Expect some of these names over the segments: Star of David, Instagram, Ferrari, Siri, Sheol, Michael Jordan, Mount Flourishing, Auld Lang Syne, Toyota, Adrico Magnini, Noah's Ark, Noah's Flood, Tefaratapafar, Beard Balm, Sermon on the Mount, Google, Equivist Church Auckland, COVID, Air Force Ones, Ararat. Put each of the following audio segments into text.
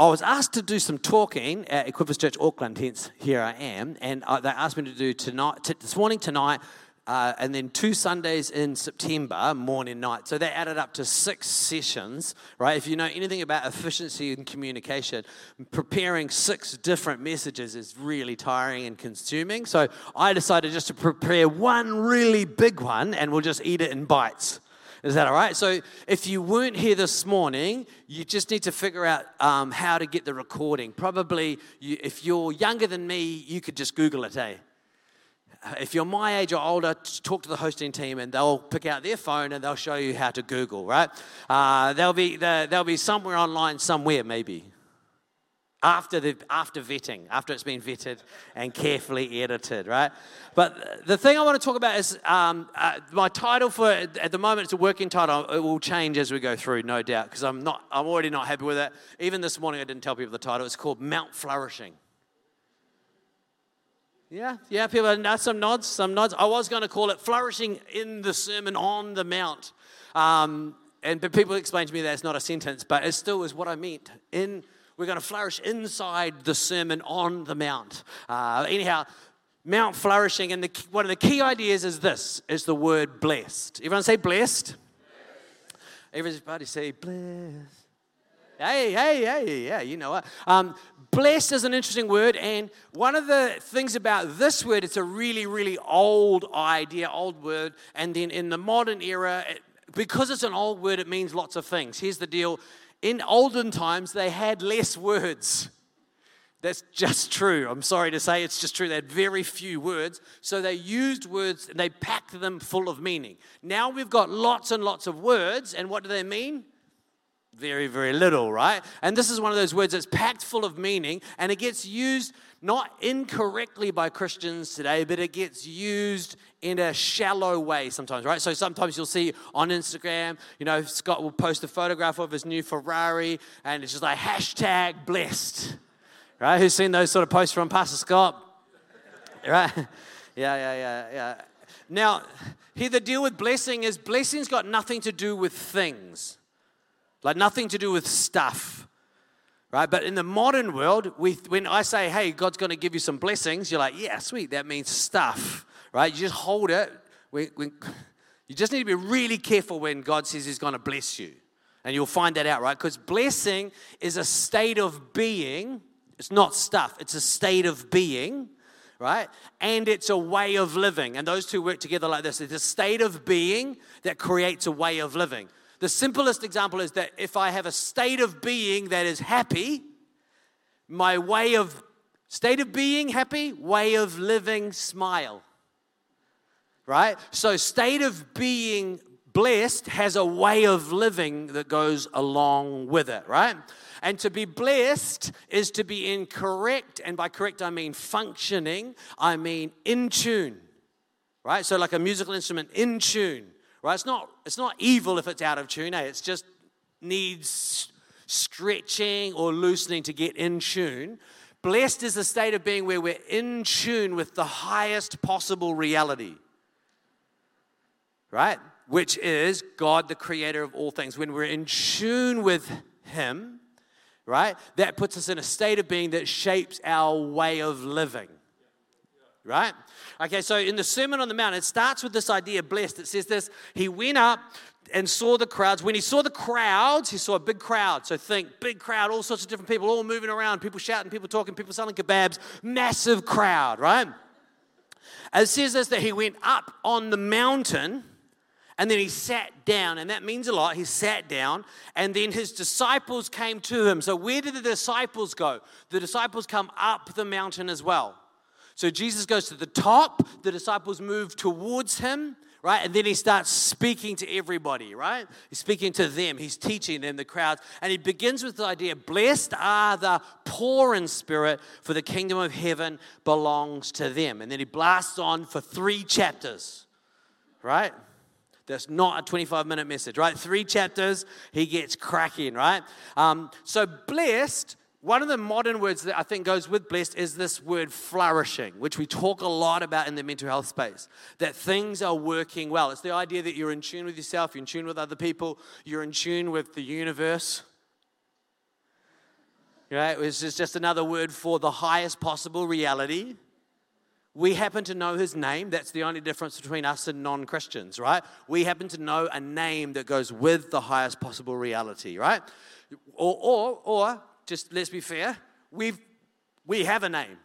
I was asked to do some talking at Equivist Church Auckland, hence here I am, and they asked me to do this morning, tonight, and then 2 Sundays in September, morning, night. So that added up to 6 sessions, right? If you know anything about efficiency and communication, preparing 6 different messages is really tiring and consuming. So I decided just to prepare one really big one, and we'll just eat it in bites. Is that all right? So if you weren't here this morning, you just need to figure out how to get the recording. Probably, if you're younger than me, you could just Google it, eh? If you're my age or older, talk to the hosting team, and they'll pick out their phone and they'll show you how to Google. Right? They'll be somewhere online, somewhere maybe. After it's been vetted and carefully edited, right? But the thing I want to talk about is my title for it, at the moment it's a working title. It will change as we go through, no doubt, because I'm already not happy with it. Even this morning I didn't tell people the title. It's called Mount Flourishing. Yeah, people, that's some nods. I was going to call it Flourishing in the Sermon on the Mount. But people explained to me that's not a sentence, but it still is what I meant. We're going to flourish inside the Sermon on the Mount. Anyhow, Mount Flourishing, and one of the key ideas is this, is the word blessed. Everyone say blessed? Blessed. Everybody say blessed. Hey, yeah, you know what. Blessed is an interesting word, and one of the things about this word, it's a really, really old word, and then in the modern era, because it's an old word, it means lots of things. Here's the deal. In olden times, they had less words. That's just true. I'm sorry to say, it's just true. They had very few words. So they used words and they packed them full of meaning. Now we've got lots and lots of words. And what do they mean? Very, very little, right? And this is one of those words that's packed full of meaning. And it gets used not incorrectly by Christians today, but it gets used in a shallow way sometimes, right? So sometimes you'll see on Instagram, you know, Scott will post a photograph of his new Ferrari, and it's just like, hashtag blessed, right? Who's seen those sort of posts from Pastor Scott? Right? Yeah. Now, here the deal with blessing is blessing's got nothing to do with things, like nothing to do with stuff. Right, but in the modern world, when I say, hey, God's going to give you some blessings, you're like, yeah, sweet, that means stuff, right? You just hold it. You just need to be really careful when God says he's going to bless you, and you'll find that out, right? Because blessing is a state of being. It's not stuff. It's a state of being, right? And it's a way of living, and those two work together like this. It's a state of being that creates a way of living. The simplest example is that if I have a state of being that is happy, my way of state of being happy, way of living smile, right? So state of being blessed has a way of living that goes along with it, right? And to be blessed is to be in correct, and by correct I mean functioning, I mean in tune, right? So like a musical instrument, in tune. Right? It's not evil if it's out of tune, eh? It just needs stretching or loosening to get in tune. Blessed is the state of being where we're in tune with the highest possible reality, right? Which is God, the creator of all things. When we're in tune with him, right, that puts us in a state of being that shapes our way of living. Right? Okay, so in the Sermon on the Mount, it starts with this idea, blessed. It says this, he went up and saw the crowds. When he saw the crowds, he saw a big crowd. So think, big crowd, all sorts of different people, all moving around, people shouting, people talking, people selling kebabs, massive crowd, right? It says this, that he went up on the mountain, and then he sat down, and that means a lot. He sat down, and then his disciples came to him. So where did the disciples go? The disciples come up the mountain as well. So Jesus goes to the top, the disciples move towards him, right? And then he starts speaking to everybody, right? He's speaking to them, he's teaching them, the crowds. And he begins with the idea, blessed are the poor in spirit, for the kingdom of heaven belongs to them. And then he blasts on for 3 chapters, right? That's not a 25-minute message, right? 3 chapters, he gets cracking, right? So blessed... One of the modern words that I think goes with blessed is this word flourishing, which we talk a lot about in the mental health space, that things are working well. It's the idea that you're in tune with yourself, you're in tune with other people, you're in tune with the universe. right? Which is just another word for the highest possible reality. We happen to know his name. That's the only difference between us and non-Christians, right? We happen to know a name that goes with the highest possible reality, right? Or just let's be fair, we have a name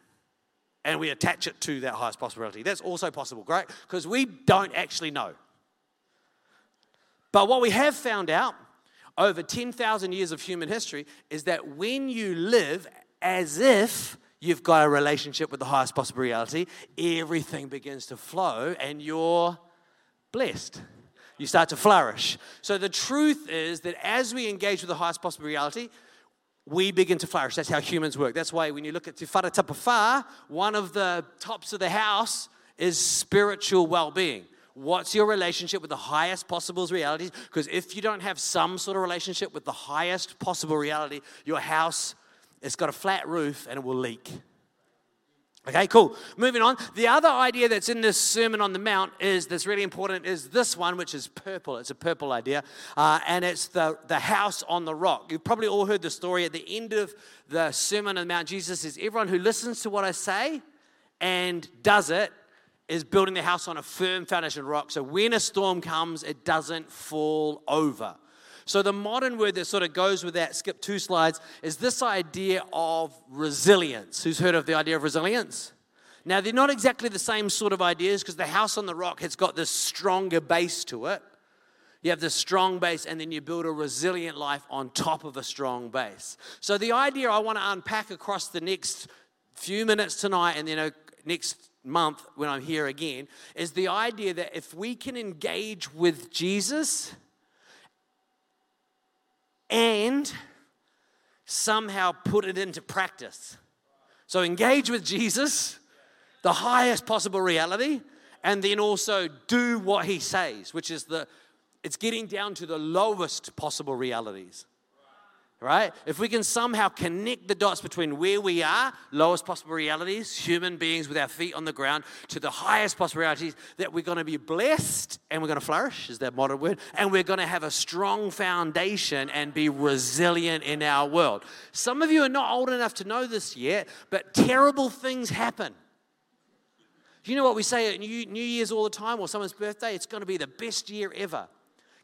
and we attach it to that highest possible reality. That's also possible, right? Because we don't actually know. But what we have found out over 10,000 years of human history is that when you live as if you've got a relationship with the highest possible reality, everything begins to flow and you're blessed. You start to flourish. So the truth is that as we engage with the highest possible reality, we begin to flourish. That's how humans work. That's why when you look at Tefaratapafar, one of the tops of the house is spiritual well-being. What's your relationship with the highest possible realities? Because if you don't have some sort of relationship with the highest possible reality, your house, it's got a flat roof and it will leak. Okay, cool. Moving on. The other idea that's in this Sermon on the Mount is this one, which is purple. It's a purple idea. And it's the house on the rock. You've probably all heard the story. At the end of the Sermon on the Mount, Jesus says, everyone who listens to what I say and does it is building their house on a firm foundation rock. So when a storm comes, it doesn't fall over. So the modern word that sort of goes with that, skip 2 slides, is this idea of resilience. Who's heard of the idea of resilience? Now, they're not exactly the same sort of ideas because the house on the rock has got this stronger base to it. You have this strong base and then you build a resilient life on top of a strong base. So the idea I want to unpack across the next few minutes tonight and then next month when I'm here again is the idea that if we can engage with Jesus and somehow put it into practice. So engage with Jesus, the highest possible reality, and then also do what he says, which is it's getting down to the lowest possible realities, right? If we can somehow connect the dots between where we are, lowest possible realities, human beings with our feet on the ground, to the highest possible realities, that we're going to be blessed and we're going to flourish, is that modern word, and we're going to have a strong foundation and be resilient in our world. Some of you are not old enough to know this yet, but terrible things happen. You know what we say at New Year's all the time or someone's birthday? It's going to be the best year ever.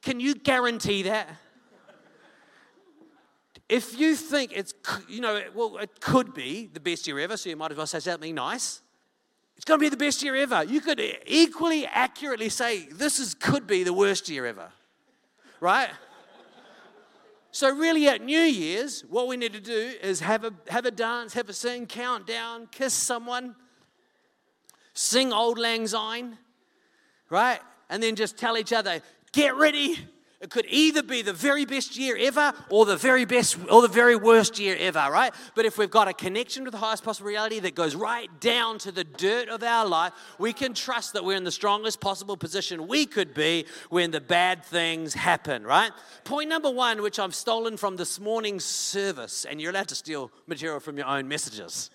Can you guarantee that? If you think it could be the best year ever, so you might as well say something nice. It's going to be the best year ever. You could equally accurately say, could be the worst year ever, right? So really at New Year's, what we need to do is have a dance, have a sing, count down, kiss someone, sing Auld Lang Syne, right? And then just tell each other, get ready. It could either be the very best year ever or the very best or the very worst year ever, right? But if we've got a connection to the highest possible reality that goes right down to the dirt of our life, we can trust that we're in the strongest possible position we could be when the bad things happen, right? Point number 1, which I've stolen from this morning's service, and you're allowed to steal material from your own messages.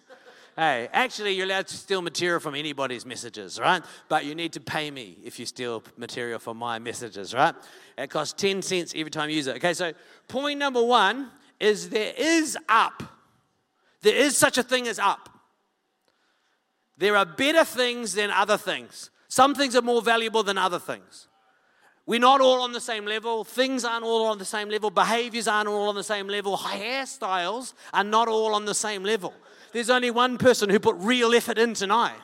Hey, actually, you're allowed to steal material from anybody's messages, right? But you need to pay me if you steal material from my messages, right? It costs 10 cents every time you use it. Okay, so point number 1 is there is up. There is such a thing as up. There are better things than other things. Some things are more valuable than other things. We're not all on the same level. Things aren't all on the same level. Behaviors aren't all on the same level. Hairstyles are not all on the same level. There's only one person who put real effort in tonight.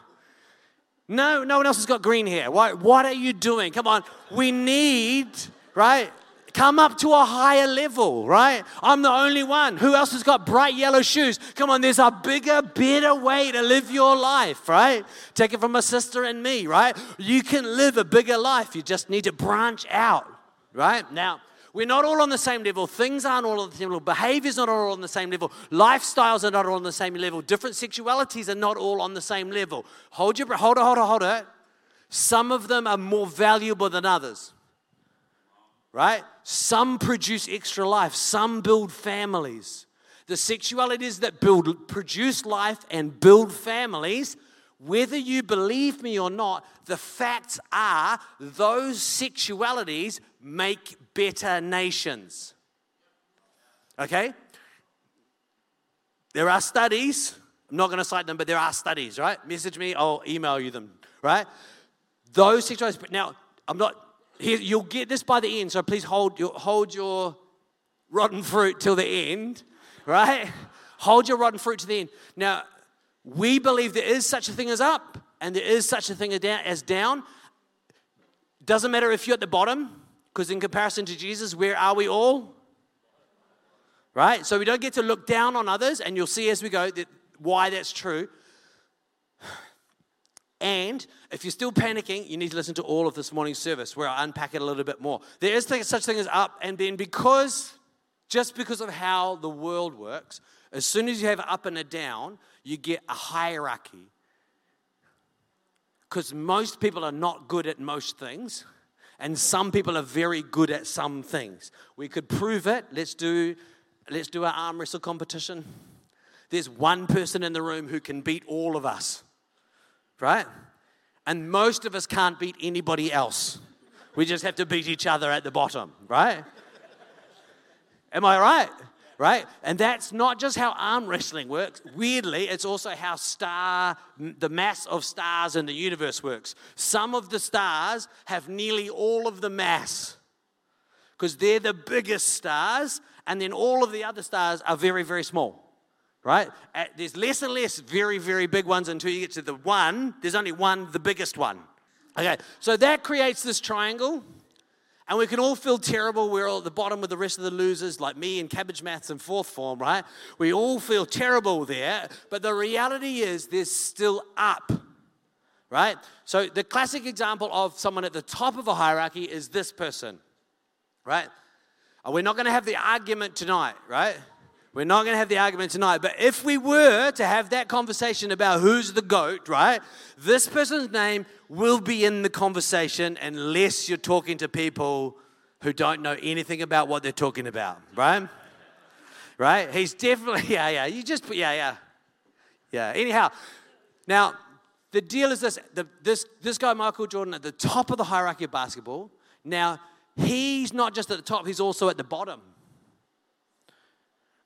No one else has got green hair. What are you doing? Come on. We need, right? Come up to a higher level, right? I'm the only one. Who else has got bright yellow shoes? Come on, there's a bigger, better way to live your life, right? Take it from my sister and me, right? You can live a bigger life. You just need to branch out, right? Now, we're not all on the same level. Things aren't all on the same level. Behaviors are not all on the same level. Lifestyles are not all on the same level. Different sexualities are not all on the same level. Hold it. Some of them are more valuable than others. Right? Some produce extra life. Some build families. The sexualities that produce life and build families, whether you believe me or not, the facts are those sexualities make better nations. Okay? There are studies. I'm not going to cite them, but there are studies, right? Message me, I'll email you them, right? Those situations. Now, I'm not. Here, you'll get this by the end, so please hold your rotten fruit till the end, right? Hold your rotten fruit to the end. Now, we believe there is such a thing as up, and there is such a thing as down. Doesn't matter if you're at the bottom, because in comparison to Jesus, where are we all? Right? So we don't get to look down on others, and you'll see as we go that why that's true. And if you're still panicking, you need to listen to all of this morning's service where I unpack it a little bit more. There is such thing as up and down because of how the world works, as soon as you have up and a down, you get a hierarchy. Because most people are not good at most things, and some people are very good at some things. We could prove it. Let's do an arm wrestle competition. There's one person in the room who can beat all of us, right? And most of us can't beat anybody else. We just have to beat each other at the bottom, right? Am I right? Right? And that's not just how arm wrestling works. Weirdly, it's also how the mass of stars in the universe works. Some of the stars have nearly all of the mass because they're the biggest stars, and then all of the other stars are very, very small. Right? There's less and less very, very big ones until you get to the one. There's only one, the biggest one. Okay, so that creates this triangle, and we can all feel terrible. We're all at the bottom with the rest of the losers, like me in cabbage maths and fourth form, right? We all feel terrible there, but the reality is there's still up, right? So the classic example of someone at the top of a hierarchy is this person, right? We're not going to have the argument tonight, right? We're not going to have the argument tonight, but if we were to have that conversation about who's the goat, right, this person's name will be in the conversation unless you're talking to people who don't know anything about what they're talking about, right? Right? He's definitely, anyhow. Now, the deal is this. This guy, Michael Jordan, at the top of the hierarchy of basketball, now, he's not just at the top, he's also at the bottom.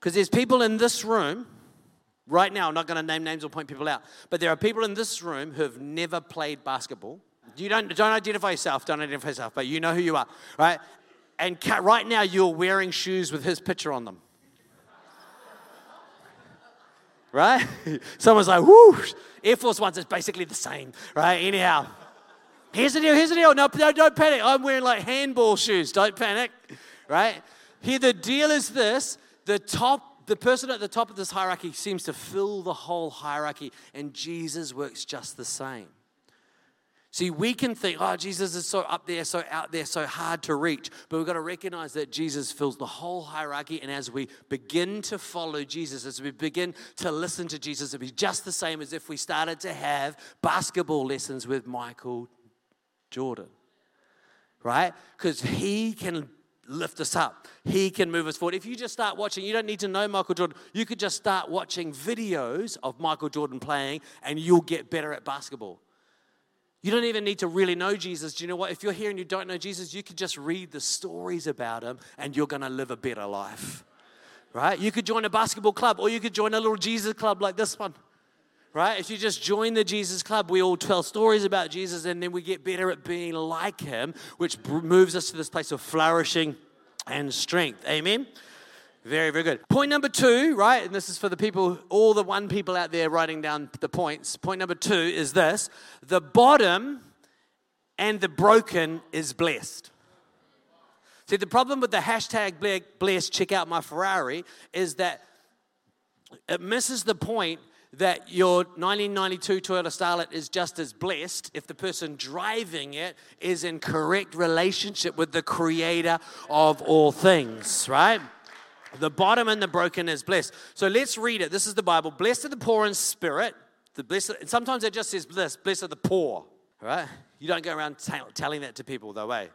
Because there's people in this room right now, I'm not going to name names or point people out, but there are people in this room who have never played basketball. You don't identify yourself, but you know who you are, right? And right now you're wearing shoes with his picture on them. Right? Someone's like, whoo, Air Force Ones is basically the same, right? Anyhow, here's the deal. No, don't panic. I'm wearing like handball shoes. Don't panic, right? Here, the deal is this. The person at the top of this hierarchy seems to fill the whole hierarchy, and Jesus works just the same. See, we can think, oh, Jesus is so up there, so out there, so hard to reach, but we've got to recognize that Jesus fills the whole hierarchy, and as we begin to follow Jesus, as we begin to listen to Jesus, it'll be just the same as if we started to have basketball lessons with Michael Jordan, right? Because he can lift us up. He can move us forward. If you just start watching, you don't need to know Michael Jordan. You could just start watching videos of Michael Jordan playing and you'll get better at basketball. You don't even need to really know Jesus. Do you know what? If you're here and you don't know Jesus, you could just read the stories about him and you're going to live a better life, right? You could join a basketball club, or you could join a little Jesus club like this one, right? If you just join the Jesus club, we all tell stories about Jesus, and then we get better at being like him, which moves us to this place of flourishing and strength. Amen? Very, very good. Point number 2, right? And this is for the people, all the one people out there writing down the points. Point number 2 is this: the bottom and the broken is blessed. See, the problem with the hashtag blessed, check out my Ferrari, is that it misses the point that your 1992 Toyota Starlet is just as blessed if the person driving it is in correct relationship with the creator of all things, right? The bottom and the broken is blessed. So let's read it. This is the Bible. Blessed are the poor in spirit. And sometimes it just says this, blessed are the poor, right? You don't go around telling that to people though, eh?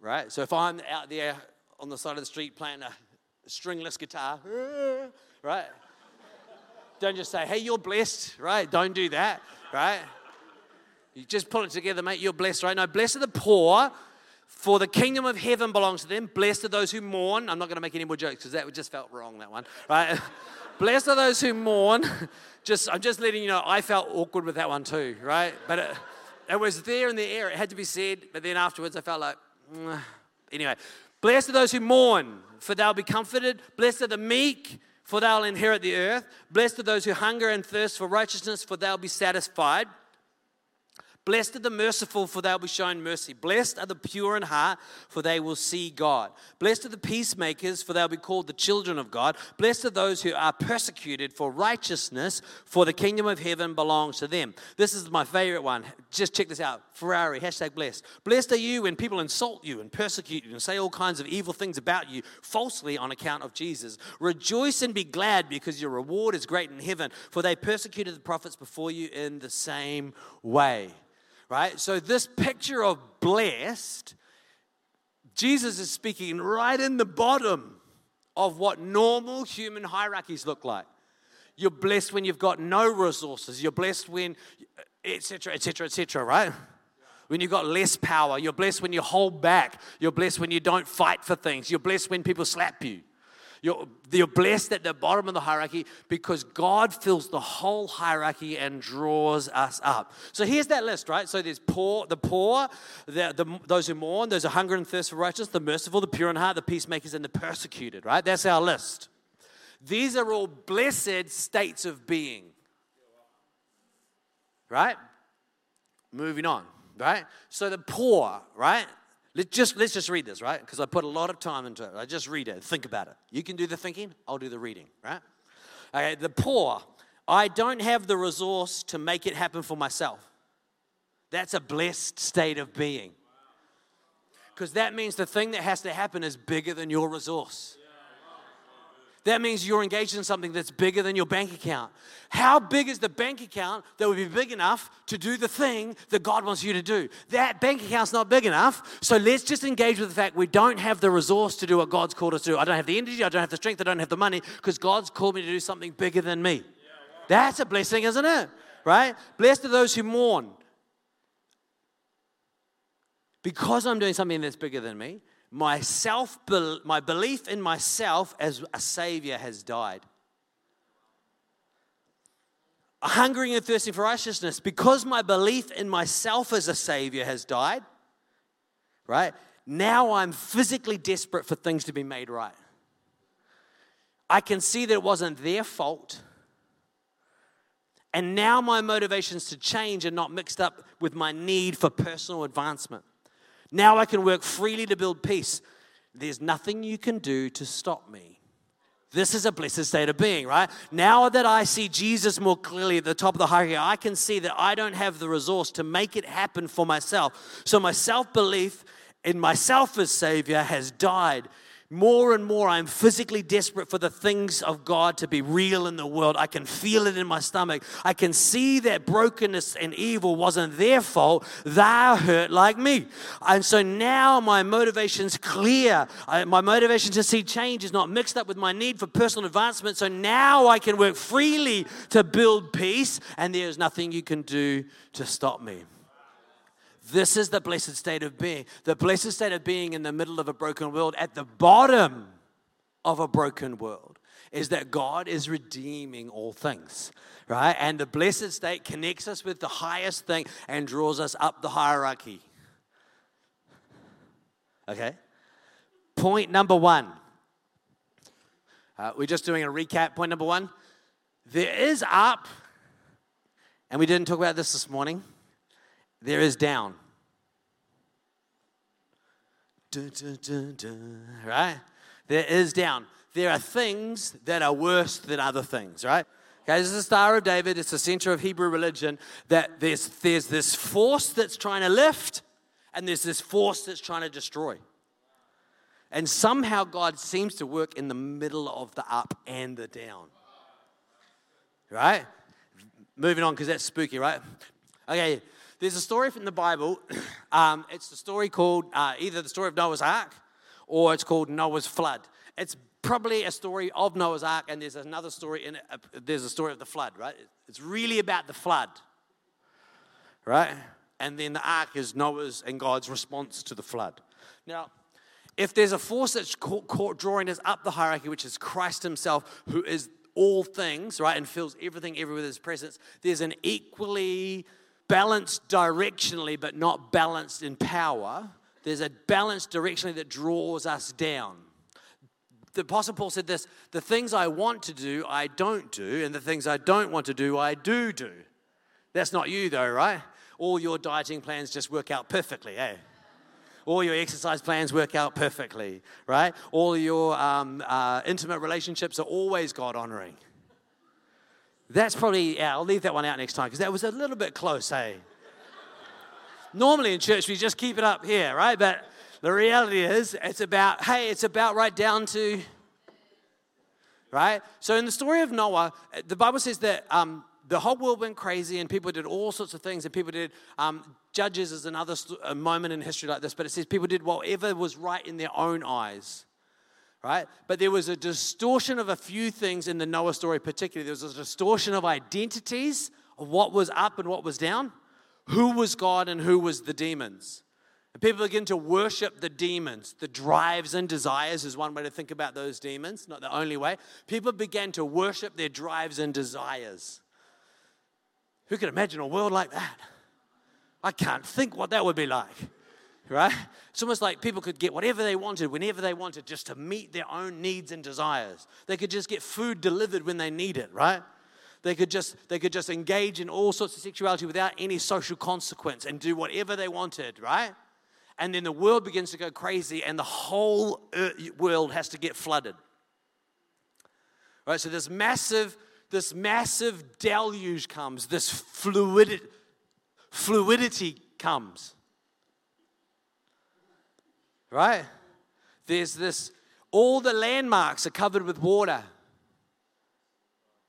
Right? So if I'm out there on the side of the street playing a stringless guitar, right? Don't just say, hey, you're blessed, right? Don't do that, right? You just pull it together, mate, you're blessed, right? No, blessed are the poor, for the kingdom of heaven belongs to them. Blessed are those who mourn. I'm not going to make any more jokes because that just felt wrong, that one, right? Blessed are those who mourn. I'm just letting you know, I felt awkward with that one too, right? But it was there in the air. It had to be said. But then afterwards, I felt like, anyway. Blessed are those who mourn, for they'll be comforted. Blessed are the meek, for they'll inherit the earth. Blessed are those who hunger and thirst for righteousness, for they'll be satisfied. Blessed are the merciful, for they'll be shown mercy. Blessed are the pure in heart, for they will see God. Blessed are the peacemakers, for they'll be called the children of God. Blessed are those who are persecuted for righteousness, for the kingdom of heaven belongs to them. This is my favorite one. Just check this out. Ferrari, #blessed. Blessed are you when people insult you and persecute you and say all kinds of evil things about you falsely on account of Jesus. Rejoice and be glad, because your reward is great in heaven, for they persecuted the prophets before you in the same way. Right? So this picture of blessed, Jesus is speaking right in the bottom of what normal human hierarchies look like. You're blessed when you've got no resources. You're blessed when, etc., right? When you've got less power. You're blessed when you hold back. You're blessed when you don't fight for things. You're blessed when people slap you. You're blessed at the bottom of the hierarchy, because God fills the whole hierarchy and draws us up. So here's that list, right? So there's the poor, those who mourn, those who hunger and thirst for righteousness, the merciful, the pure in heart, the peacemakers, and the persecuted, right? That's our list. These are all blessed states of being, right? Moving on, right? So the poor, right? Let's just read this, right? Because I put a lot of time into it. I just read it. Think about it. You can do the thinking. I'll do the reading, right? Okay, the poor. I don't have the resource to make it happen for myself. That's a blessed state of being. Because that means the thing that has to happen is bigger than your resource. That means you're engaged in something that's bigger than your bank account. How big is the bank account that would be big enough to do the thing that God wants you to do? That bank account's not big enough, so let's just engage with the fact we don't have the resource to do what God's called us to do. I don't have the energy, I don't have the strength, I don't have the money, because God's called me to do something bigger than me. That's a blessing, isn't it? Right? Blessed are those who mourn. Because I'm doing something that's bigger than me, my belief in myself as a savior has died. Hungering and thirsting for righteousness, because my belief in myself as a savior has died, right? Now I'm physically desperate for things to be made right. I can see that it wasn't their fault. And now my motivations to change are not mixed up with my need for personal advancement. Now I can work freely to build peace. There's nothing you can do to stop me. This is a blessed state of being, right? Now that I see Jesus more clearly at the top of the hierarchy, I can see that I don't have the resource to make it happen for myself. So my self-belief in myself as Savior has died. More and more, I'm physically desperate for the things of God to be real in the world. I can feel it in my stomach. I can see that brokenness and evil wasn't their fault. They're hurt like me. And so now my motivation's clear. My motivation to see change is not mixed up with my need for personal advancement. So now I can work freely to build peace, and there's nothing you can do to stop me. This is the blessed state of being. The blessed state of being in the middle of a broken world, at the bottom of a broken world, is that God is redeeming all things, right? And the blessed state connects us with the highest thing and draws us up the hierarchy. Okay? Point number one. We're just doing a recap. Point number one. There is up, and we didn't talk about this morning. There is down. Dun, dun, dun, dun, right? There is down. There are things that are worse than other things, right? Okay, this is the Star of David. It's the center of Hebrew religion. That there's this force that's trying to lift, and there's this force that's trying to destroy. And somehow God seems to work in the middle of the up and the down. Right? Moving on, because that's spooky, right? Okay. There's a story from the Bible. It's the story called either the story of Noah's Ark, or it's called Noah's Flood. It's probably a story of Noah's Ark, and there's another story in it. There's a story of the flood, right? It's really about the flood, right? And then the ark is Noah's and God's response to the flood. Now, if there's a force that's drawing us up the hierarchy, which is Christ himself, who is all things, right, and fills everything everywhere with his presence, there's an equally balanced directionally but not balanced in power. There's a balance directionally that draws us down. The Apostle Paul said this, the things I want to do, I don't do, and the things I don't want to do, I do. That's not you though, right? All your dieting plans just work out perfectly, eh? All your exercise plans work out perfectly, right? All your intimate relationships are always God-honoring. That's probably, I'll leave that one out next time because that was a little bit close, eh? Normally in church, we just keep it up here, right? But the reality is, it's about right down to, right? So in the story of Noah, the Bible says that the whole world went crazy and people did all sorts of things and people did... Judges is another moment in history like this, but it says people did whatever was right in their own eyes, right? But there was a distortion of a few things in the Noah story particularly. There was a distortion of identities, of what was up and what was down, who was God and who was the demons. And people begin to worship the demons. The drives and desires is one way to think about those demons, not the only way. People began to worship their drives and desires. Who could imagine a world like that? I can't think what that would be like, right? It's almost like people could get whatever they wanted, whenever they wanted, just to meet their own needs and desires. They could just get food delivered when they need it, right? They could just engage in all sorts of sexuality without any social consequence and do whatever they wanted, right? And then the world begins to go crazy and the whole world has to get flooded, right? So this massive deluge comes, this fluidity comes, right? There's this, all the landmarks are covered with water.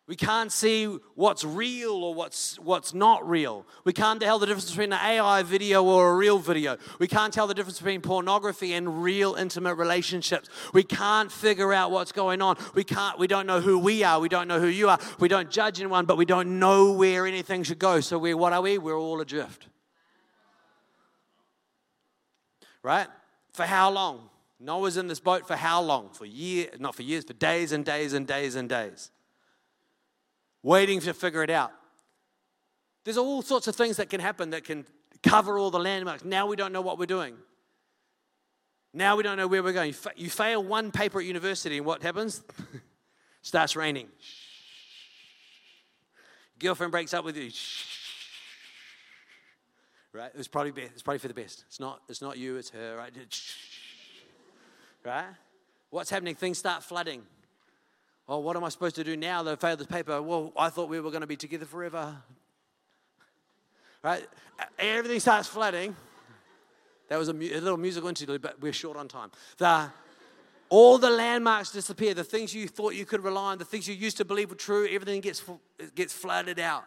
We can't see what's real or what's not real. We can't tell the difference between an AI video or a real video. We can't tell the difference between pornography and real intimate relationships. We can't figure out what's going on. We don't know who we are. We don't know who you are. We don't judge anyone, but we don't know where anything should go. So what are we? We're all adrift. Right? For how long? Noah's in this boat for how long? For days and days and days and days. Waiting to figure it out. There's all sorts of things that can happen that can cover all the landmarks. Now we don't know what we're doing. Now we don't know where we're going. You fail one paper at university and what happens? Starts raining. Girlfriend breaks up with you. Right? It's probably for the best. It's not you, it's her, right? Right? What's happening? Things start flooding. Oh, what am I supposed to do now that I failed this paper? Well, I thought we were going to be together forever. Right? Everything starts flooding. That was a little musical interlude, but we're short on time. All the landmarks disappear. The things you thought you could rely on, the things you used to believe were true, everything gets flooded out.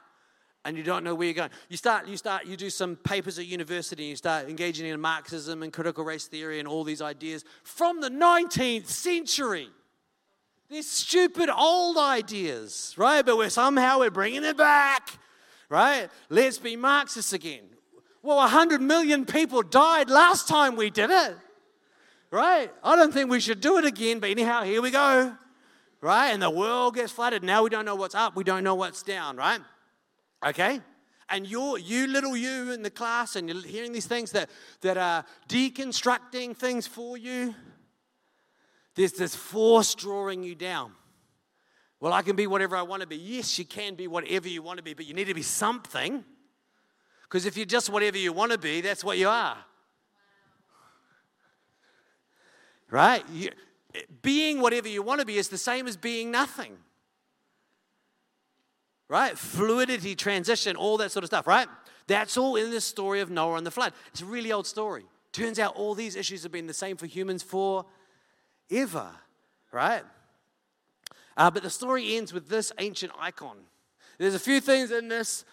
And you don't know where you're going. You do some papers at university, and you start engaging in Marxism and critical race theory and all these ideas from the 19th century. These stupid old ideas, right? But we're bringing it back, right? Let's be Marxists again. Well, 100 million people died last time we did it, right? I don't think we should do it again, but anyhow, here we go, right? And the world gets flooded. Now we don't know what's up. We don't know what's down, right? Okay? And you little you in the class, and you're hearing these things that are deconstructing things for you. There's this force drawing you down. Well, I can be whatever I want to be. Yes, you can be whatever you want to be, but you need to be something. Because if you're just whatever you want to be, that's what you are. Right? Being whatever you want to be is the same as being nothing. Right? Fluidity, transition, all that sort of stuff, right? That's all in this story of Noah and the flood. It's a really old story. Turns out all these issues have been the same for humans for ever, right? But the story ends with this ancient icon. There's a few things in this.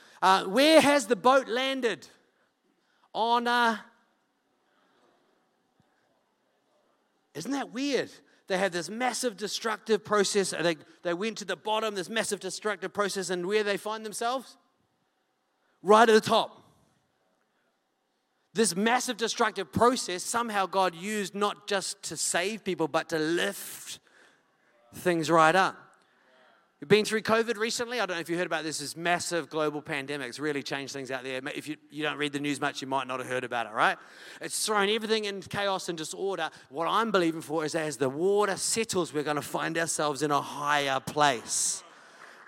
Where has the boat landed? On a... Isn't that weird? They had this massive destructive process. They went to the bottom, this massive destructive process, and where they find themselves? Right at the top. This massive destructive process, somehow God used not just to save people, but to lift things right up. We've been through COVID recently. I don't know if you heard about this. This massive global pandemic's really changed things out there. If you don't read the news much, you might not have heard about it, right? It's thrown everything in chaos and disorder. What I'm believing for is that as the water settles, we're going to find ourselves in a higher place,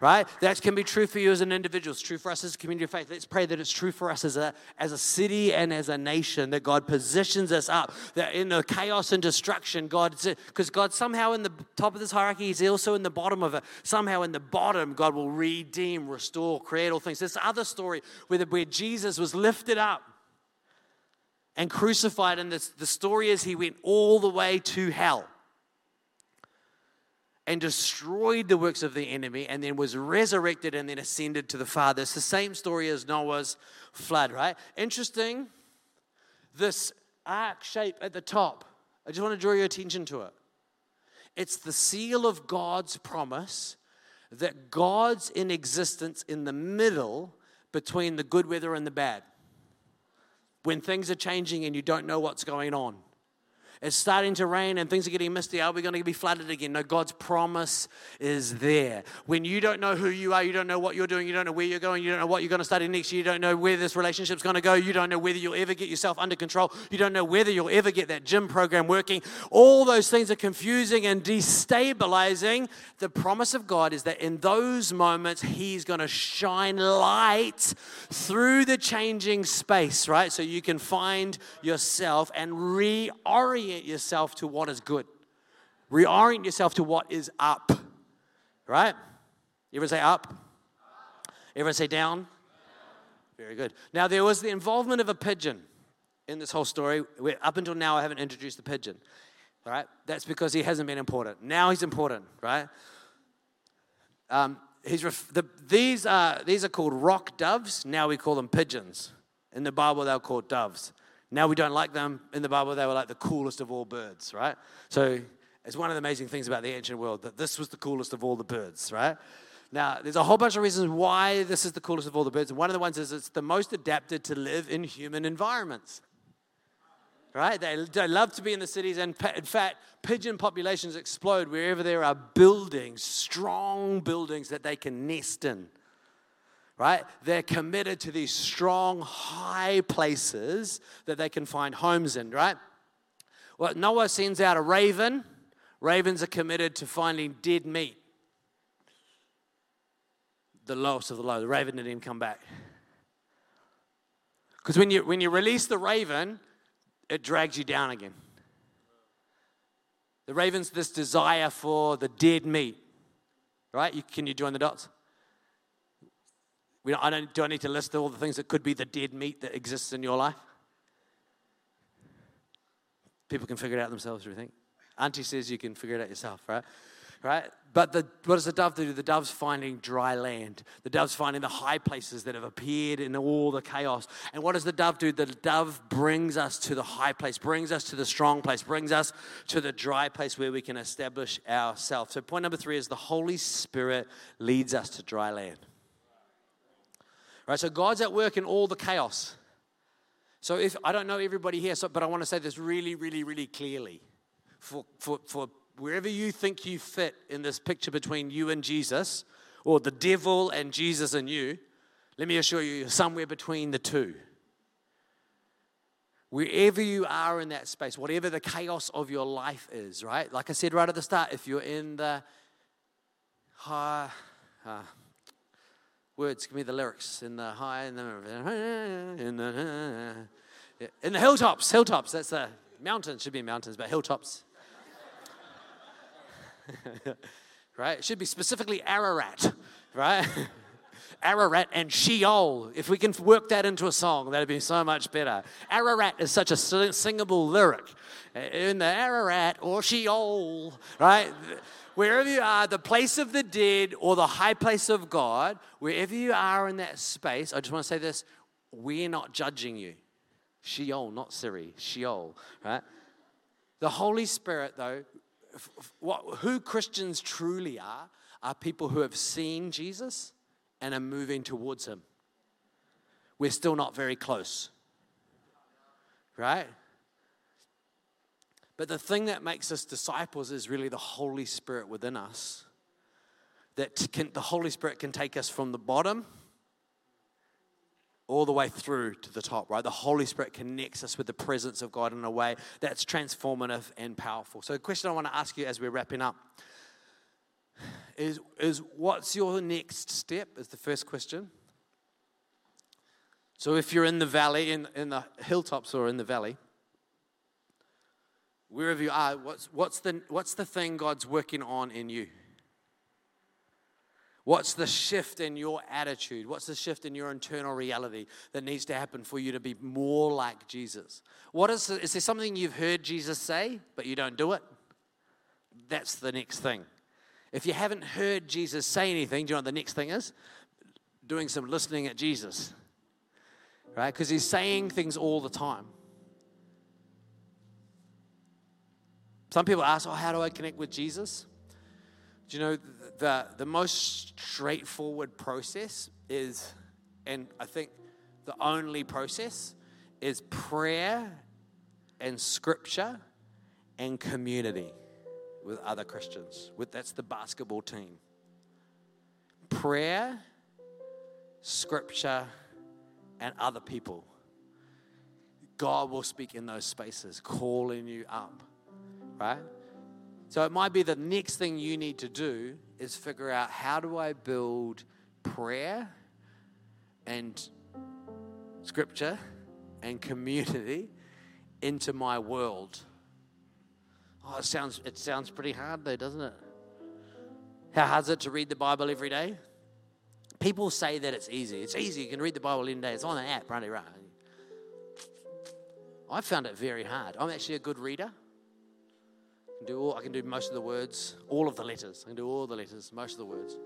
right? That can be true for you as an individual. It's true for us as a community of faith. Let's pray that it's true for us as a city and as a nation, that God positions us up, that in the chaos and destruction, God, because God's somehow in the top of this hierarchy, he's also in the bottom of it. Somehow in the bottom, God will redeem, restore, create all things. This other story where Jesus was lifted up and crucified, and the story is he went all the way to hell and destroyed the works of the enemy, and then was resurrected and then ascended to the Father. It's the same story as Noah's flood, right? Interesting, this ark shape at the top. I just want to draw your attention to it. It's the seal of God's promise that God's in existence in the middle between the good weather and the bad. When things are changing and you don't know what's going on. It's starting to rain and things are getting misty. Are we going to be flooded again? No, God's promise is there. When you don't know who you are, you don't know what you're doing, you don't know where you're going, you don't know what you're going to study next year, you don't know where this relationship's going to go, you don't know whether you'll ever get yourself under control, you don't know whether you'll ever get that gym program working. All those things are confusing and destabilizing. The promise of God is that in those moments, he's going to shine light through the changing space, right? So you can find yourself and reorient yourself to what is good. Reorient yourself to what is up, right? Everyone say up. Everyone say down. Very good. Now, there was the involvement of a pigeon in this whole story. Up until now, I haven't introduced the pigeon, all right? That's because he hasn't been important. Now he's important, right? These are called rock doves. Now we call them pigeons. In the Bible, they're called doves. Now we don't like them. In the Bible, they were like the coolest of all birds, right? So it's one of the amazing things about the ancient world, that this was the coolest of all the birds, right? Now, there's a whole bunch of reasons why this is the coolest of all the birds. And one of the ones is it's the most adapted to live in human environments, right? They love to be in the cities. And in fact, pigeon populations explode wherever there are buildings, strong buildings that they can nest in, right? They're committed to these strong, high places that they can find homes in, right? Well, Noah sends out a raven. Ravens are committed to finding dead meat. The lowest of the low. The raven didn't even come back. Because when you release the raven, it drags you down again. The raven's this desire for the dead meat, right? Can you join the dots? Do I need to list all the things that could be the dead meat that exists in your life? People can figure it out themselves, do you think? Auntie says you can figure it out yourself, right? Right? But what does the dove do? The dove's finding dry land. The dove's finding the high places that have appeared in all the chaos. And what does the dove do? The dove brings us to the high place, brings us to the strong place, brings us to the dry place where we can establish ourselves. So point number 3 is the Holy Spirit leads us to dry land. Right, so God's at work in all the chaos. So if I don't know everybody here, but I want to say this really, really, really clearly. For wherever you think you fit in this picture between you and Jesus, or the devil and Jesus and you, let me assure you, you're somewhere between the two. Wherever you are in that space, whatever the chaos of your life is, right? Like I said right at the start, if you're in the words, give me the lyrics, in the high, in the hilltops, that's the mountains, should be mountains, but hilltops. Right, it should be specifically Ararat, right? Ararat and Sheol, if we can work that into a song, that'd be so much better. Ararat is such a singable lyric, in the Ararat or Sheol, right? Wherever you are, the place of the dead or the high place of God, wherever you are in that space, I just want to say this, we're not judging you. Sheol, not Siri, Sheol, right? The Holy Spirit, though, who Christians truly are people who have seen Jesus and are moving towards him. We're still not very close, right? But the thing that makes us disciples is really the Holy Spirit within us that the Holy Spirit can take us from the bottom all the way through to the top, right? The Holy Spirit connects us with the presence of God in a way that's transformative and powerful. So the question I want to ask you as we're wrapping up is what's your next step is the first question. So if you're in the valley, in the hilltops or in the valley, wherever you are, what's the thing God's working on in you? What's the shift in your attitude? What's the shift in your internal reality that needs to happen for you to be more like Jesus? Is there something you've heard Jesus say, but you don't do it? That's the next thing. If you haven't heard Jesus say anything, do you know what the next thing is? Doing some listening at Jesus, right? Because he's saying things all the time. Some people ask, how do I connect with Jesus? Do you know, the most straightforward process is, and I think the only process, is prayer and scripture and community with other Christians. That's the basketball team. Prayer, scripture, and other people. God will speak in those spaces, calling you up, right? So it might be the next thing you need to do is figure out, how do I build prayer and scripture and community into my world? It sounds pretty hard though, doesn't it? How hard is it to read the Bible every day? People say that it's easy. It's easy, you can read the Bible any day. It's on an app, right? I found it very hard. I'm actually a good reader. I can do most of the words, all of the letters. I can do all the letters, most of the words.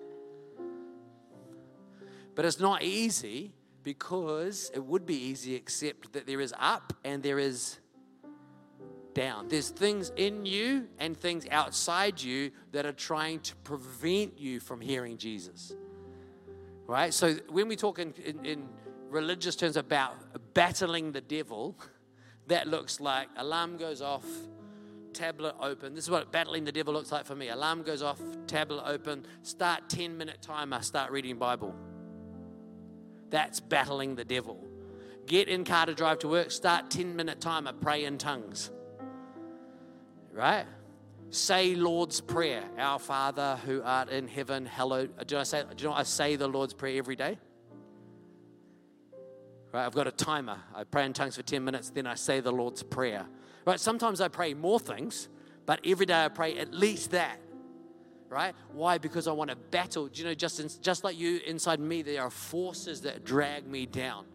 But it's not easy, because it would be easy except that there is up and there is down. There's things in you and things outside you that are trying to prevent you from hearing Jesus, right? So when we talk in religious terms about battling the devil, that looks like alarm goes off, tablet open. This is what battling the devil looks like for me. Alarm goes off, tablet open, start 10-minute timer, start reading Bible. That's battling the devil. Get in car to drive to work, start 10-minute timer, pray in tongues. Right? Say Lord's Prayer. Our Father who art in heaven, hallowed. Do you know I say the Lord's Prayer every day? Right, I've got a timer. I pray in tongues for 10 minutes, then I say the Lord's Prayer. Right, sometimes I pray more things, but every day I pray at least that, right? Why? Because I want to battle. Do you know, just like you, inside me, there are forces that drag me down,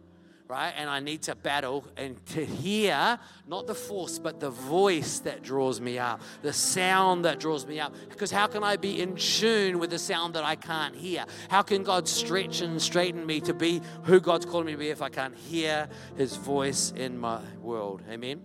right? And I need to battle and to hear, not the force, but the voice that draws me up, the sound that draws me up. Because how can I be in tune with the sound that I can't hear? How can God stretch and straighten me to be who God's calling me to be if I can't hear his voice in my world? Amen?